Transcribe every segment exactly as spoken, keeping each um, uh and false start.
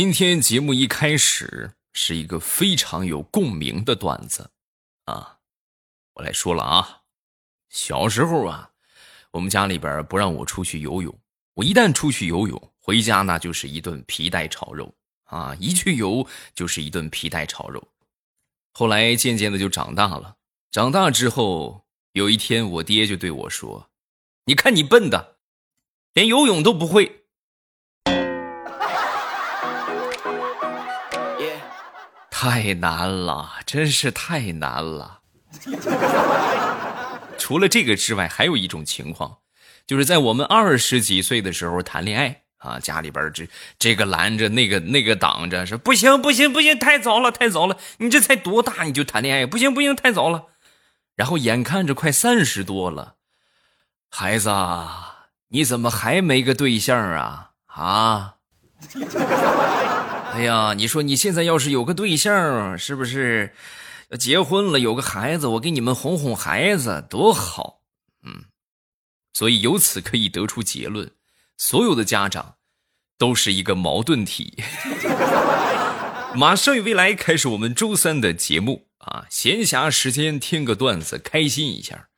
今天节目一开始是一个非常有共鸣的段子啊，我来说了啊，小时候啊，我们家里边不让我出去游泳，我一旦出去游泳，回家那就是一顿皮带炒肉啊，一去游就是一顿皮带炒肉。后来渐渐的就长大了，长大之后有一天我爹就对我说：“你看你笨的，连游泳都不会。”太难了，真是太难了。除了这个之外，还有一种情况，就是在我们二十几岁的时候谈恋爱啊，家里边这这个拦着，那个那个挡着，说不行不行不行，太早了太早了，你这才多大你就谈恋爱，不行不行太早了。然后眼看着快三十多了，孩子你怎么还没个对象啊啊？哎呀，你说你现在要是有个对象，是不是结婚了有个孩子，我给你们哄哄孩子多好。嗯，所以由此可以得出结论，所有的家长都是一个矛盾体。马上与未来开始我们周三的节目啊，闲暇时间听个段子开心一下。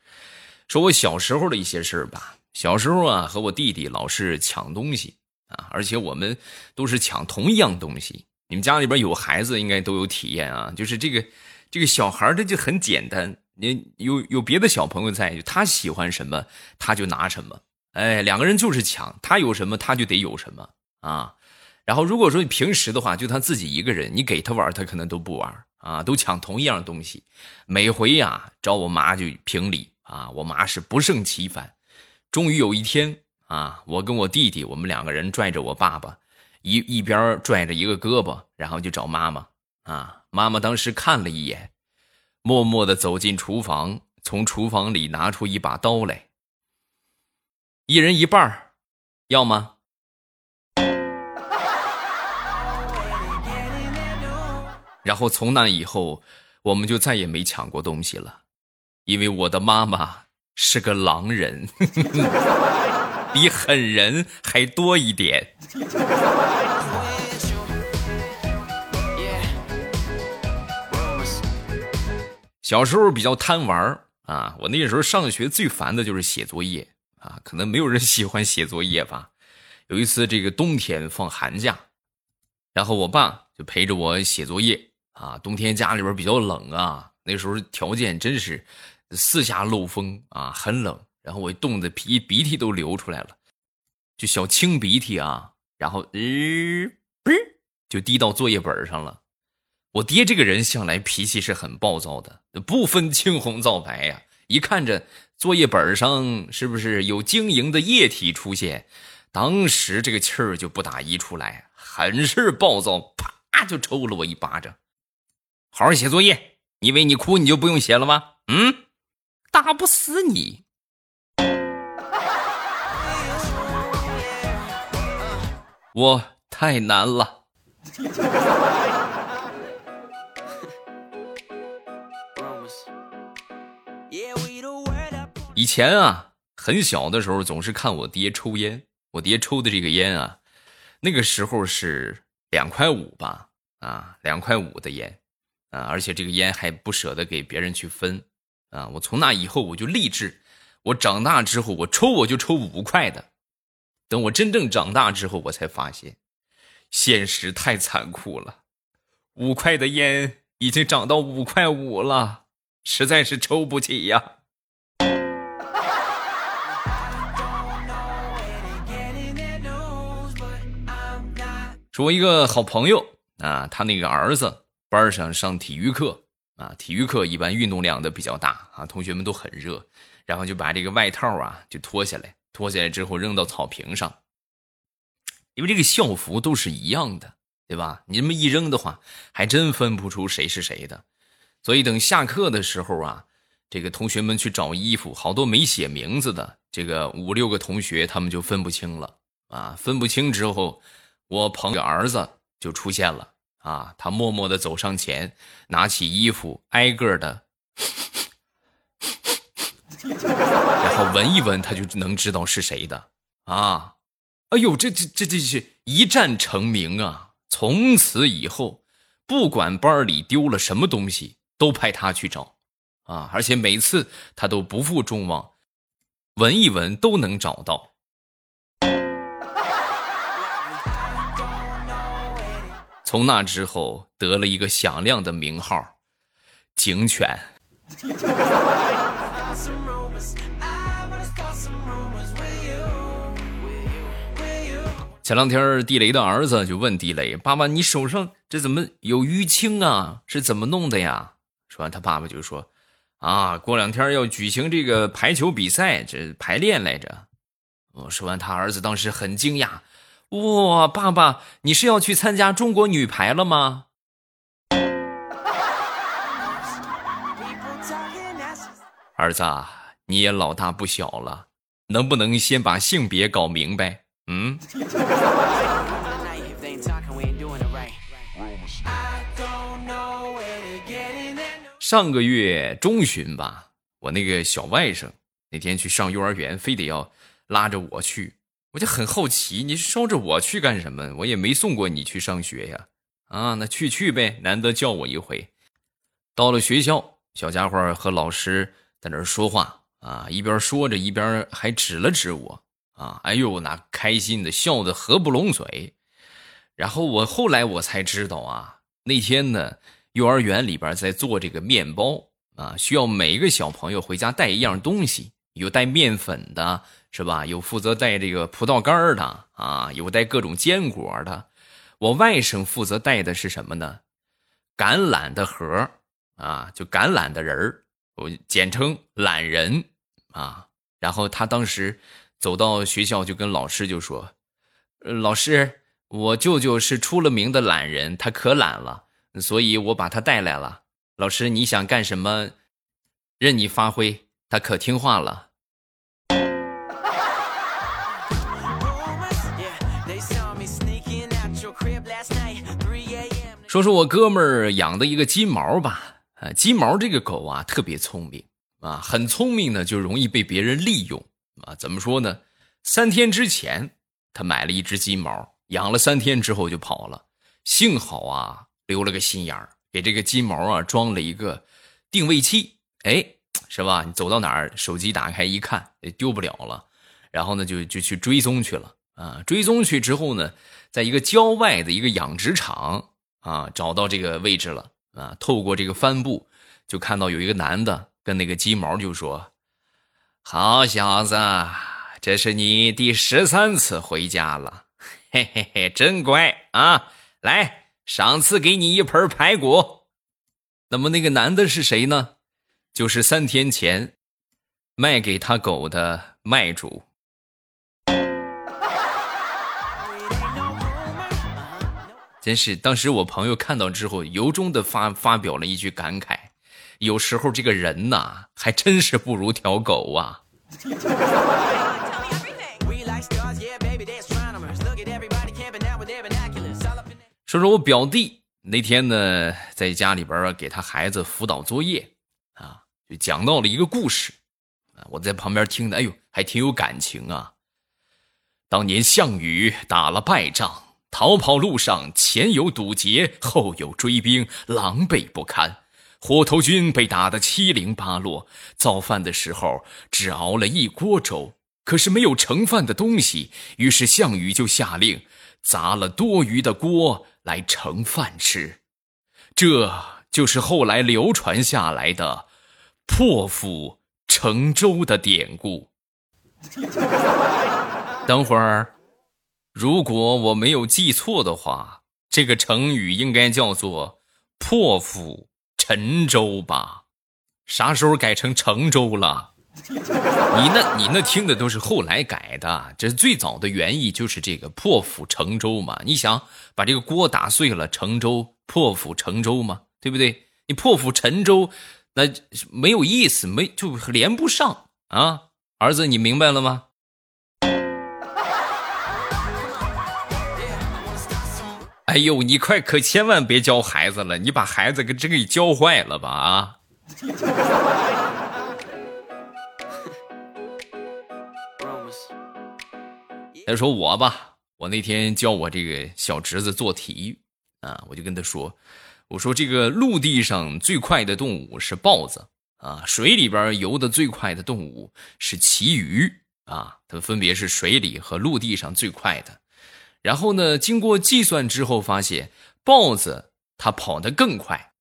说我小时候的一些事儿吧，小时候啊和我弟弟老是抢东西。啊，而且我们都是抢同一样东西。你们家里边有孩子应该都有体验啊，就是这个这个小孩他就很简单，你有有别的小朋友在，他喜欢什么他就拿什么，哎，两个人就是抢，他有什么他就得有什么啊。然后如果说你平时的话，就他自己一个人，你给他玩他可能都不玩啊，都抢同一样东西。每回啊找我妈就评理啊，我妈是不胜其烦。终于有一天啊，我跟我弟弟，我们两个人拽着我爸爸，一一边拽着一个胳膊，然后就找妈妈啊。妈妈当时看了一眼，默默地走进厨房，从厨房里拿出一把刀来，一人一半，要吗？然后从那以后，我们就再也没抢过东西了，因为我的妈妈是个狼人。比狠人还多一点。小时候比较贪玩啊，我那时候上学最烦的就是写作业啊，可能没有人喜欢写作业吧。有一次这个冬天放寒假，然后我爸就陪着我写作业啊。冬天家里边比较冷啊，那时候条件真是四下漏风啊，很冷。然后我冻得鼻鼻涕都流出来了，就小青鼻涕啊，然后呃就滴到作业本上了。我爹这个人向来脾气是很暴躁的，不分青红皂白呀、啊，一看着作业本上是不是有晶莹的液体出现，当时这个气儿就不打一处来，很是暴躁，啪就抽了我一巴掌。好好写作业，你以为你哭你就不用写了吗？嗯，打不死你。我太难了。以前啊，很小的时候总是看我爹抽烟，我爹抽的这个烟啊，那个时候是两块五吧，啊，两块五的烟啊，而且这个烟还不舍得给别人去分啊。我从那以后我就立志，我长大之后我抽我就抽五块的。等我真正长大之后，我才发现现实太残酷了，五块的烟已经涨到五块五了，实在是抽不起呀。说我一个好朋友啊，他那个儿子班上上体育课啊，体育课一般运动量的比较大啊，同学们都很热，然后就把这个外套啊就脱下来，脱下来之后扔到草坪上，因为这个校服都是一样的，对吧？你这么一扔的话，还真分不出谁是谁的。所以等下课的时候啊，这个同学们去找衣服，好多没写名字的，这个五六个同学他们就分不清了啊！分不清之后，我朋友儿子就出现了啊！他默默地走上前，拿起衣服，挨个的。然后闻一闻，他就能知道是谁的啊！哎呦，这这这这是一战成名啊！从此以后，不管班里丢了什么东西，都派他去找啊！而且每次他都不负众望，闻一闻都能找到。从那之后，得了一个响亮的名号——警犬。前两天地雷的儿子就问地雷：爸爸，你手上这怎么有淤青啊？是怎么弄的呀？说完他爸爸就说：啊，过两天要举行这个排球比赛，这排练来着。我说完他儿子当时很惊讶：哇，爸爸，你是要去参加中国女排了吗？儿子，你也老大不小了，能不能先把性别搞明白？嗯。上个月中旬吧，我那个小外甥那天去上幼儿园，非得要拉着我去，我就很好奇，你捎着我去干什么？我也没送过你去上学呀。啊，那去去呗，难得叫我一回。到了学校，小家伙和老师在那儿说话啊，一边说着一边还指了指我。啊，哎呦，那开心的笑得合不拢嘴。然后我后来我才知道啊，那天呢，幼儿园里边在做这个面包啊，需要每一个小朋友回家带一样东西，有带面粉的，是吧？有负责带这个葡萄干的啊，有带各种坚果的。我外甥负责带的是什么呢？橄榄的核啊，就橄榄的人，我简称懒人啊。然后他当时走到学校就跟老师就说：老师，我舅舅是出了名的懒人，他可懒了，所以我把他带来了。老师，你想干什么任你发挥，他可听话了。说说我哥们儿养的一个金毛吧，啊，金毛这个狗啊特别聪明啊，很聪明呢，就容易被别人利用。啊，怎么说呢？三天之前，他买了一只金毛，养了三天之后就跑了。幸好啊，留了个心眼儿，给这个金毛啊装了一个定位器，哎，是吧？你走到哪儿，手机打开一看，丢不了了。然后呢，就就去追踪去了啊。追踪去之后呢，在一个郊外的一个养殖场啊，找到这个位置了啊。透过这个帆布，就看到有一个男的跟那个金毛就说。好小子，这是你第十三次回家了，嘿嘿嘿，真乖啊！来，赏赐给你一盆排骨。那么那个男的是谁呢？就是三天前卖给他狗的卖主。真是，当时我朋友看到之后，由衷的发发表了一句感慨。有时候这个人呐，还真是不如条狗啊。说说我表弟，那天呢，在家里边给他孩子辅导作业啊，就讲到了一个故事啊，我在旁边听的，哎呦，还挺有感情啊。当年项羽打了败仗，逃跑路上前有堵截，后有追兵，狼狈不堪。火头军被打得七零八落，造饭的时候只熬了一锅粥，可是没有盛饭的东西，于是项羽就下令砸了多余的锅来盛饭吃。这就是后来流传下来的破釜沉舟的典故。等会儿，如果我没有记错的话，这个成语应该叫做破釜沉舟吧，啥时候改成成舟了？你那，你那听的都是后来改的，这最早的原意就是这个破釜沉舟嘛。你想把这个锅打碎了，沉舟，破釜沉舟嘛，对不对？你破釜沉舟，那没有意思，没就连不上啊。儿子，你明白了吗？哎呦，你快可千万别教孩子了，你把孩子跟这个教坏了吧啊！再说我吧，我那天教我这个小侄子做题啊，我就跟他说，我说这个陆地上最快的动物是豹子啊，水里边游的最快的动物是旗鱼啊，它们分别是水里和陆地上最快的。然后呢，经过计算之后发现，豹子它跑得更快。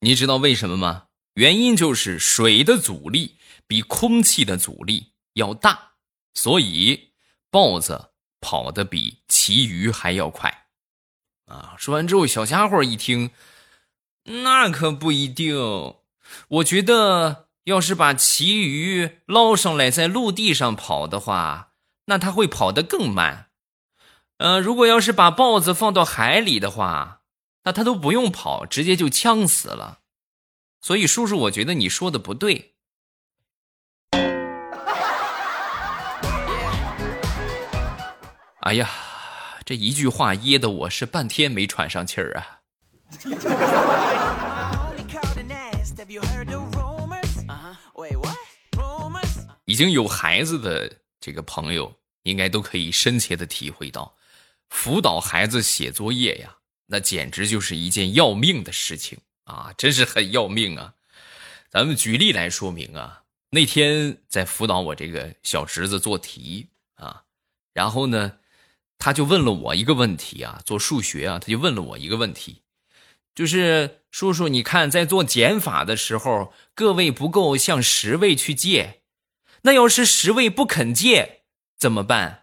你知道为什么吗？原因就是水的阻力比空气的阻力要大，所以豹子跑得比旗鱼还要快。啊，说完之后，小家伙一听，那可不一定。我觉得，要是把旗鱼捞上来在陆地上跑的话，那它会跑得更慢。呃，如果要是把豹子放到海里的话，那它都不用跑，直接就呛死了。所以，叔叔，我觉得你说的不对。哎呀，这一句话噎得我是半天没喘上气儿啊。已经有孩子的这个朋友应该都可以深切的体会到，辅导孩子写作业呀，那简直就是一件要命的事情啊，真是很要命啊。咱们举例来说明啊，那天在辅导我这个小侄子做题啊，然后呢他就问了我一个问题啊，做数学啊，他就问了我一个问题，就是叔叔，你看在做减法的时候，个位不够向十位去借，那要是十位不肯借怎么办？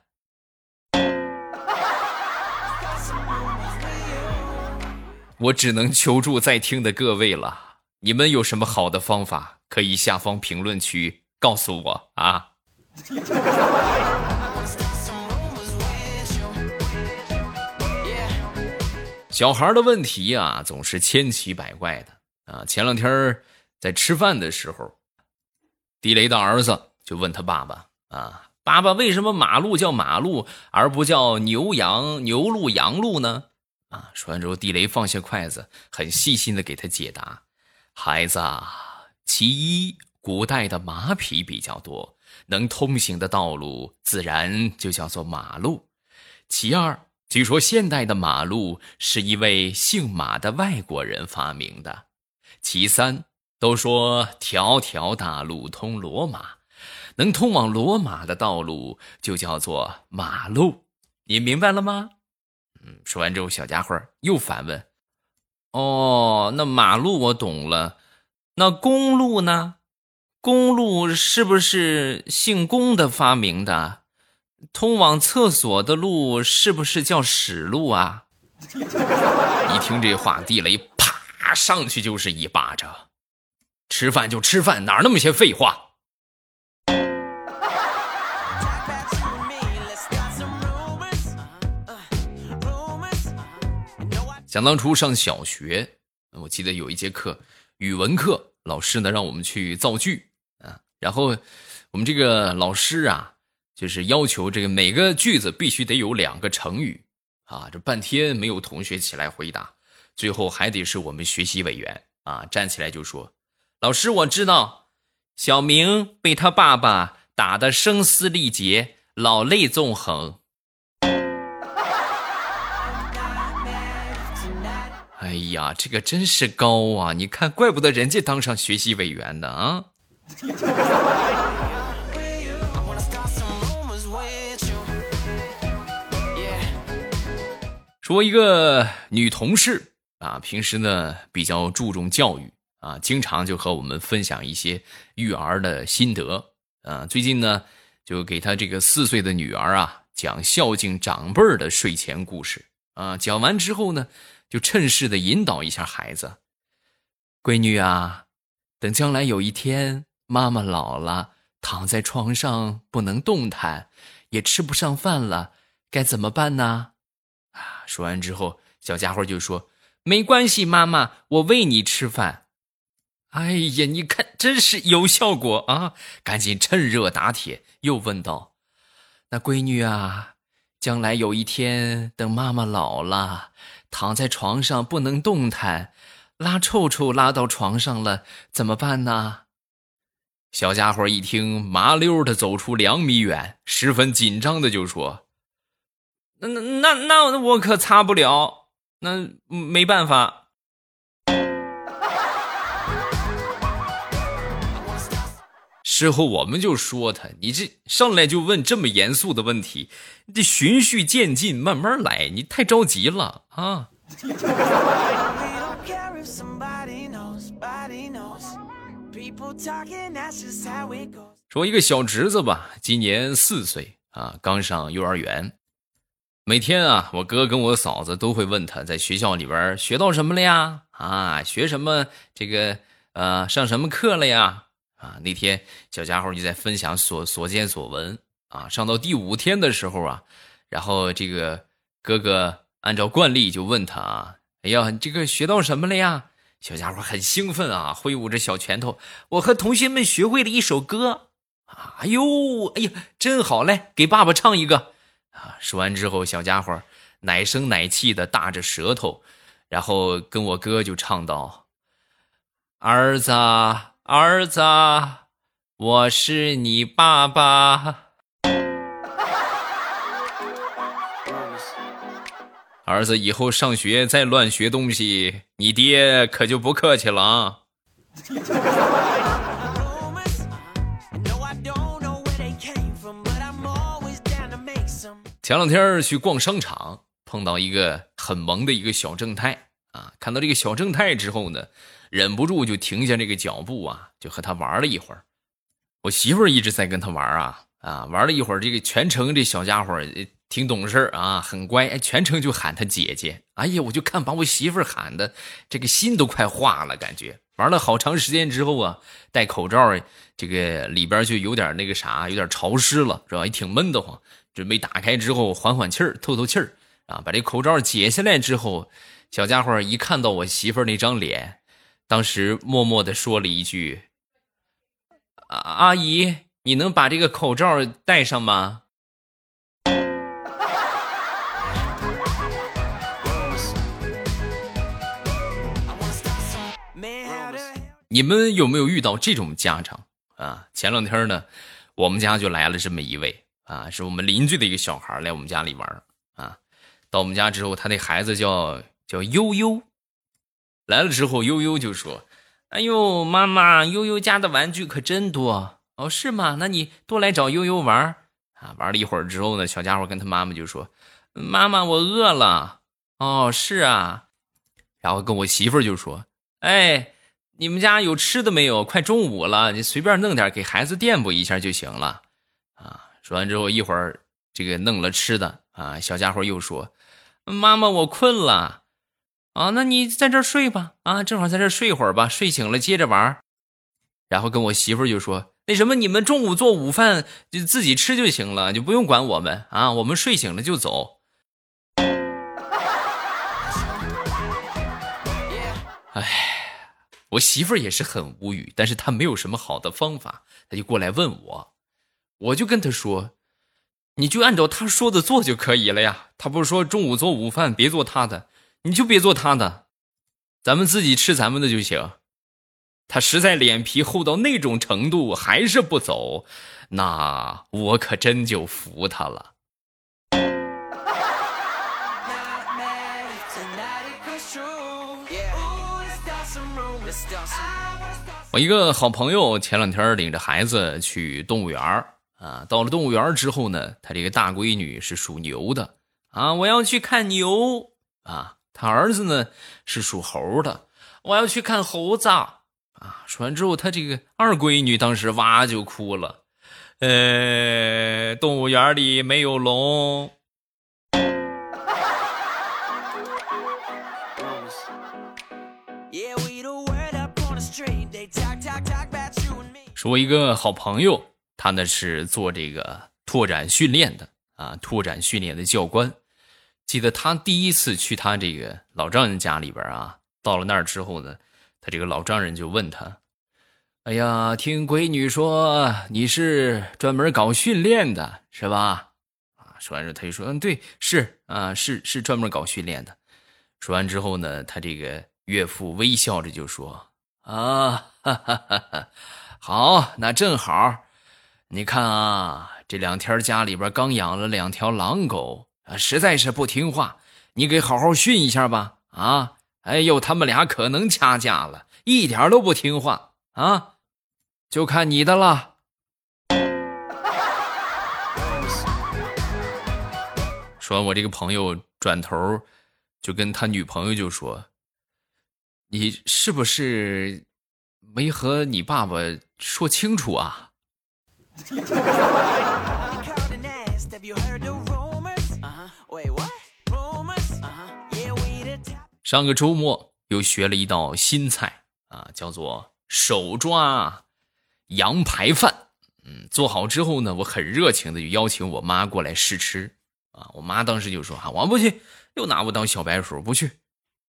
我只能求助在听的各位了，你们有什么好的方法，可以下方评论区告诉我啊。小孩的问题啊，总是千奇百怪的啊。前两天在吃饭的时候，地雷的儿子就问他爸爸啊，爸爸，为什么马路叫马路而不叫牛羊牛路羊路呢？啊，说完之后，地雷放下筷子，很细心的给他解答：孩子啊，其一，古代的马匹比较多，能通行的道路自然就叫做马路；其二，据说现代的马路是一位姓马的外国人发明的。其三，都说条条大路通罗马，能通往罗马的道路就叫做马路。你明白了吗？嗯，说完之后，小家伙又反问：哦，那马路我懂了，那公路呢？公路是不是姓公的发明的？通往厕所的路是不是叫屎路啊？一听这话，地雷啪上去就是一巴掌。吃饭就吃饭，哪那么些废话？想当初上小学，我记得有一节课，语文课，老师呢让我们去造句啊，然后我们这个老师啊，就是要求这个每个句子必须得有两个成语啊，这半天没有同学起来回答，最后还得是我们学习委员啊站起来就说：老师，我知道，小明被他爸爸打得声嘶力竭，老泪纵横。哎呀，这个真是高啊，你看怪不得人家当上学习委员的啊。说一个女同事啊，平时呢比较注重教育啊，经常就和我们分享一些育儿的心得啊。最近呢，就给她这个四岁的女儿啊讲孝敬长辈的睡前故事啊。讲完之后呢，就趁势的引导一下孩子：闺女啊，等将来有一天妈妈老了，躺在床上不能动弹，也吃不上饭了，该怎么办呢？啊！说完之后，小家伙就说：“没关系，妈妈，我喂你吃饭。”哎呀，你看，真是有效果啊！赶紧趁热打铁，又问道：“那闺女啊，将来有一天，等妈妈老了，躺在床上不能动弹，拉臭臭拉到床上了，怎么办呢？”小家伙一听，麻溜的走出两米远，十分紧张的就说。那那那我可擦不了。那没办法。之后我们就说他，你这上来就问这么严肃的问题，这循序渐进，慢慢来，你太着急了啊！说一个小侄子吧，今年四岁啊，刚上幼儿园。每天啊，我哥跟我嫂子都会问他在学校里边学到什么了呀？啊，学什么这个呃，上什么课了呀？啊，那天小家伙就在分享所所见所闻啊，上到第五天的时候啊，然后这个哥哥按照惯例就问他啊，哎呀，这个学到什么了呀？小家伙很兴奋啊，挥舞着小拳头，我和同学们学会了一首歌啊，哎呦，哎呀，真好嘞，给爸爸唱一个啊。说完之后，小家伙奶声奶气的大着舌头，然后跟我哥就唱到，儿子儿子，我是你爸爸。儿子以后上学再乱学东西，你爹可就不客气了啊。前两天去逛商场，碰到一个很萌的一个小正太啊，看到这个小正太之后呢，忍不住就停下这个脚步啊，就和他玩了一会儿。我媳妇儿一直在跟他玩啊啊，玩了一会儿，这个全程这小家伙挺懂事啊，很乖，哎，全程就喊他姐姐。哎呀，我就看把我媳妇儿喊的这个心都快化了，感觉玩了好长时间之后啊，戴口罩这个里边就有点那个啥，有点潮湿了，是吧？也挺闷得慌，准备打开之后缓缓气儿，透透气儿啊，把这口罩解下来之后，小家伙一看到我媳妇儿那张脸。当时默默地说了一句、啊、阿姨，你能把这个口罩戴上吗？你们有没有遇到这种家长啊？前两天呢，我们家就来了这么一位啊，是我们邻居的一个小孩来我们家里玩啊。到我们家之后，他那孩子叫叫悠悠。来了之后，悠悠就说，哎呦妈妈，悠悠家的玩具可真多。哦，是吗？那你多来找悠悠玩啊。玩了一会儿之后呢，小家伙跟他妈妈就说，妈妈我饿了。哦，是啊。然后跟我媳妇就说，哎，你们家有吃的没有？快中午了，你随便弄点给孩子垫补一下就行了啊。说完之后一会儿这个弄了吃的啊，小家伙又说，妈妈我困了啊，那你在这儿睡吧，啊，正好在这儿睡会儿吧，睡醒了接着玩。然后跟我媳妇就说，那什么，你们中午做午饭就自己吃就行了，就不用管我们啊，我们睡醒了就走。哎，我媳妇也是很无语，但是她没有什么好的方法，她就过来问我，我就跟她说，你就按照她说的做就可以了呀，她不是说中午做午饭别做她的，你就别做他的，咱们自己吃咱们的就行。他实在脸皮厚到那种程度还是不走，那我可真就服他了。我一个好朋友前两天领着孩子去动物园啊，到了动物园之后呢，他这个大闺女是属牛的啊，我要去看牛啊，他儿子呢是属猴的，我要去看猴子啊。说完之后，他这个二闺女当时哇就哭了，呃，动物园里没有龙。说一个好朋友，他呢是做这个拓展训练的啊，拓展训练的教官。记得他第一次去他这个老丈人家里边啊，到了那儿之后呢，他这个老丈人就问他，哎呀，听闺女说你是专门搞训练的是吧？啊，说完之后他就说，嗯，对，是啊，是是专门搞训练的。说完之后呢，他这个岳父微笑着就说，啊哈哈哈，好，那正好，你看啊，这两天家里边刚养了两条狼狗，实在是不听话，你给好好训一下吧。啊，哎呦，他们俩可能掐架了，一点都不听话啊，就看你的了。说完，我这个朋友转头就跟他女朋友就说，你是不是没和你爸爸说清楚啊？上个周末又学了一道新菜啊，叫做手抓羊排饭。嗯，做好之后呢，我很热情的就邀请我妈过来试吃啊。我妈当时就说：“啊，我不去，又拿我当小白鼠，不去。”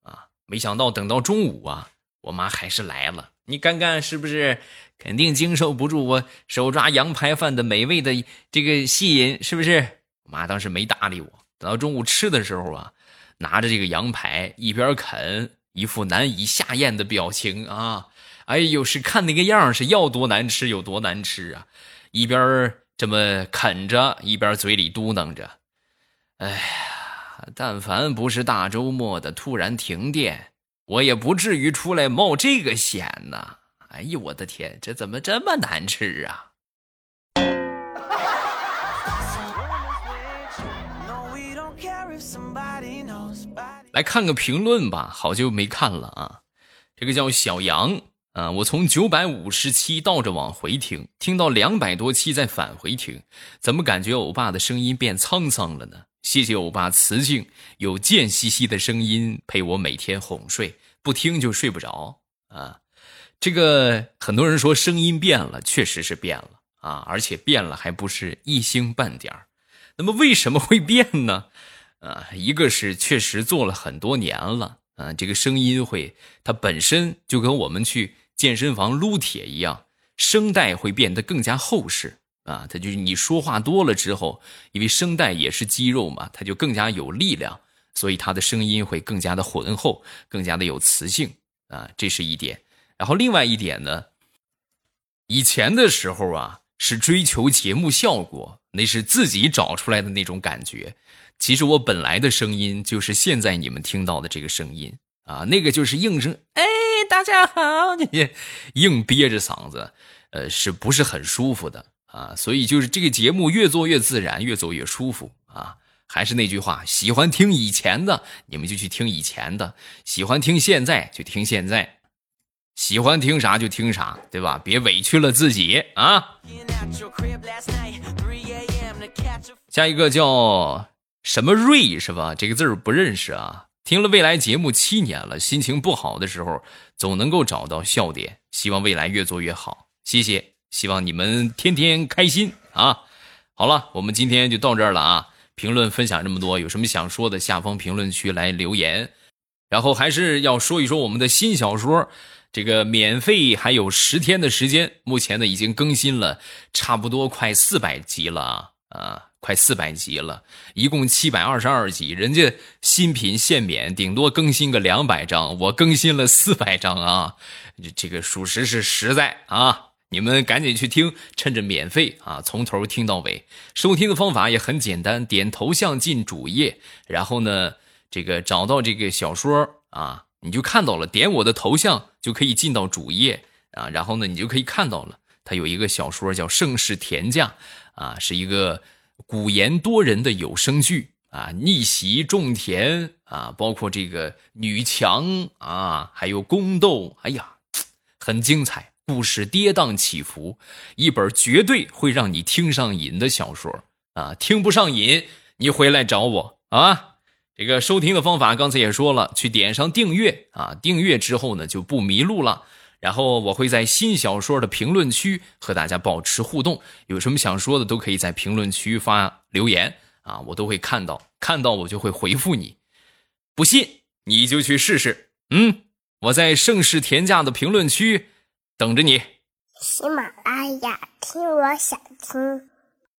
啊，没想到等到中午啊，我妈还是来了。你看看是不是肯定经受不住我手抓羊排饭的美味的这个吸引？是不是？我妈当时没搭理我。等到中午吃的时候啊。拿着这个羊排一边啃，一副难以下咽的表情啊！哎呦，是看那个样是要多难吃有多难吃啊！一边这么啃着，一边嘴里嘟囔着：“哎呀，但凡不是大周末的突然停电，我也不至于出来冒这个险呐！”哎呦，我的天，这怎么这么难吃啊！来看个评论吧，好久没看了啊。这个叫小杨啊，我从九百五十期倒着往回听，听到两百多期再返回听，怎么感觉欧巴的声音变沧桑了呢？谢谢欧巴磁性有贱兮兮的声音陪我每天哄睡，不听就睡不着啊。这个很多人说声音变了，确实是变了啊，而且变了还不是一星半点。那么为什么会变呢？啊，一个是确实做了很多年了啊，这个声音会，它本身就跟我们去健身房撸铁一样，声带会变得更加厚实啊。它就是你说话多了之后，因为声带也是肌肉嘛，它就更加有力量，所以它的声音会更加的浑厚，更加的有磁性啊，这是一点。然后另外一点呢，以前的时候啊，是追求节目效果，那是自己找出来的那种感觉。其实我本来的声音就是现在你们听到的这个声音啊，那个就是硬声，哎，大家好，硬憋着嗓子，呃，是不是很舒服的啊？所以就是这个节目越做越自然，越做越舒服啊。还是那句话，喜欢听以前的，你们就去听以前的；喜欢听现在就听现在，喜欢听啥就听啥，对吧？别委屈了自己啊。下一个叫什么瑞是吧？这个字儿不认识啊。听了未来节目七年了，心情不好的时候总能够找到笑点，希望未来越做越好，谢谢，希望你们天天开心啊！好了，我们今天就到这儿了啊。评论分享这么多，有什么想说的，下方评论区来留言。然后还是要说一说我们的新小说，这个免费还有十天的时间，目前呢已经更新了差不多快四百集了啊啊！快四百集了，一共七百二十二集，人家新品限免，顶多更新个两百章，我更新了四百章啊！这个属实是实在啊！你们赶紧去听，趁着免费啊，从头听到尾。收听的方法也很简单，点头像进主页，然后呢，这个找到这个小说啊，你就看到了，点我的头像就可以进到主页啊，然后呢，你就可以看到了，它有一个小说叫《盛世田价》啊，是一个古言多人的有声剧啊，逆袭种田啊，包括这个女强啊，还有宫斗，哎呀，很精彩，故事跌宕起伏，一本绝对会让你听上瘾的小说啊！听不上瘾，你回来找我啊！这个收听的方法刚才也说了，去点上订阅啊，订阅之后呢就不迷路了。然后我会在新小说的评论区和大家保持互动，有什么想说的都可以在评论区发留言啊，我都会看到，看到我就会回复你。不信你就去试试，嗯，我在盛世田价的评论区等着你。喜马拉雅，听我想听。